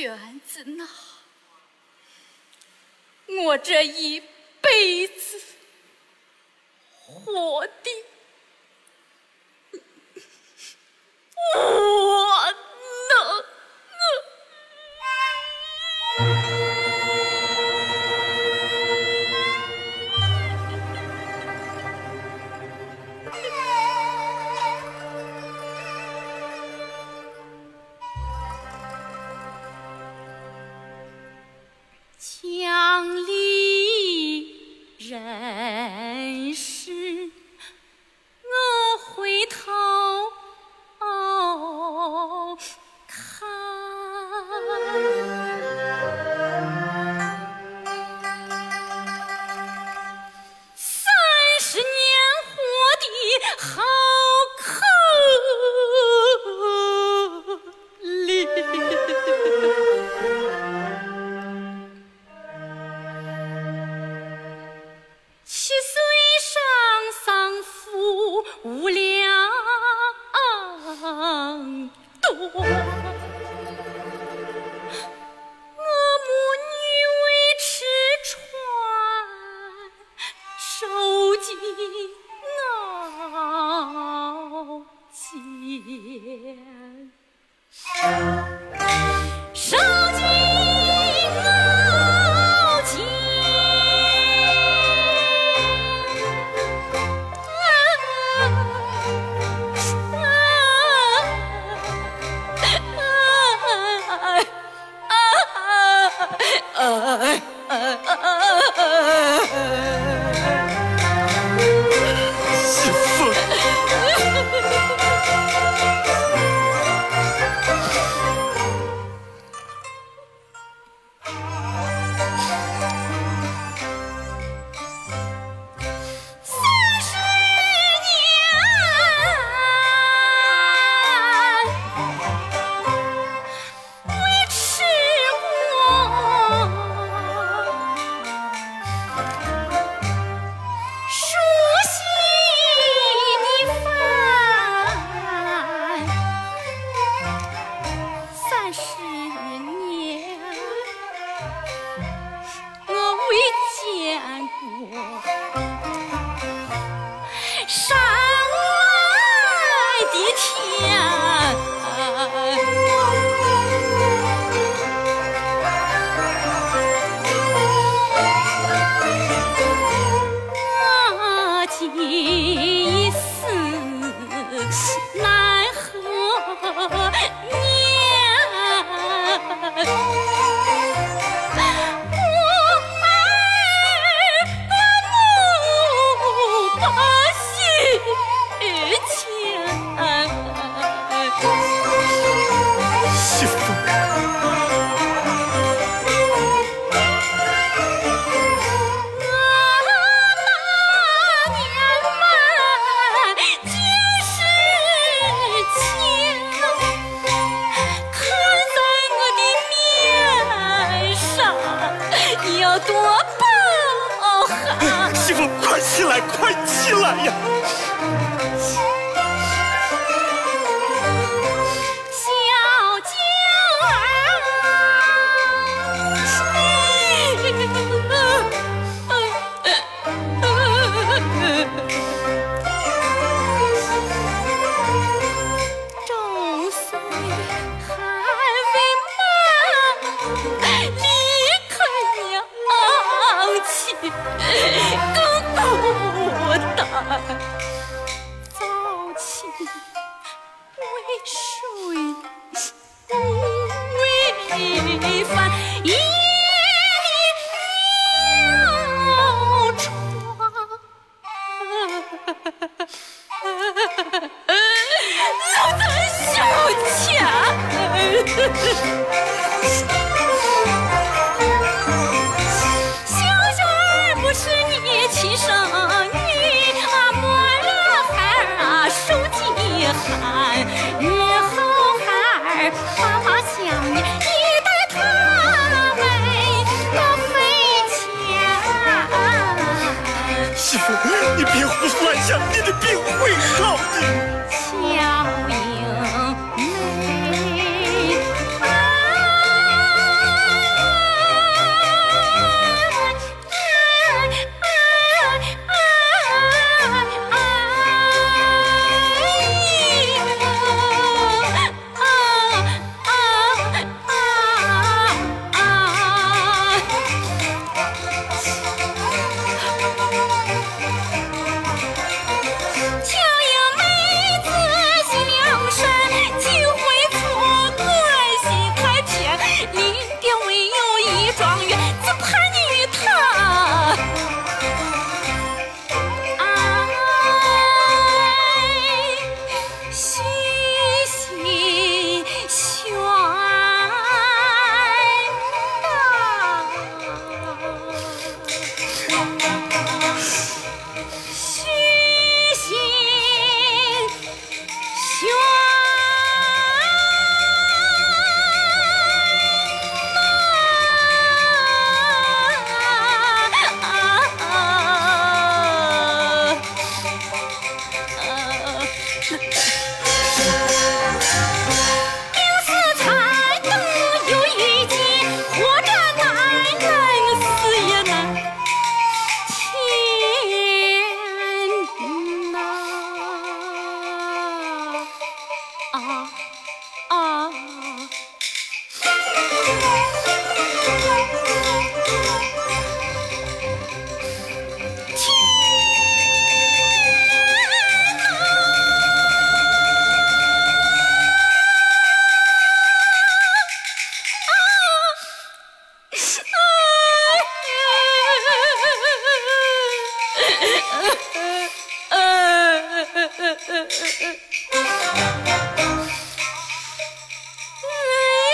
卷子呐，我这一辈子活的我能。 墙里人事，我回头看，30年活的好可怜。 无量多，我母女为吃穿，受尽熬煎，受尽熬煎。 媳妇，30年为吃我。 30年，我未见过山外的天。 媳妇，我那年满尽是情，看在我的面上要多包涵。媳妇，快起来，快起来呀！ 早起为水，午为饭，夜里尿床，老子小强。 媳妇，你别胡乱想，你的病会好的。小英妹。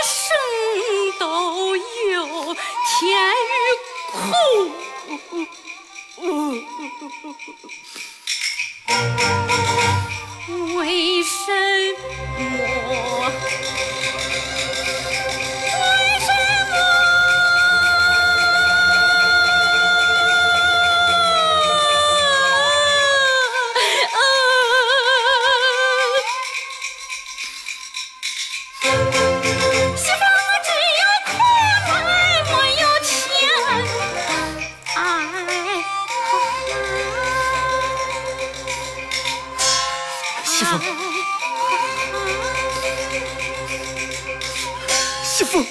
生都有甜与苦，为什么？ 媳妇。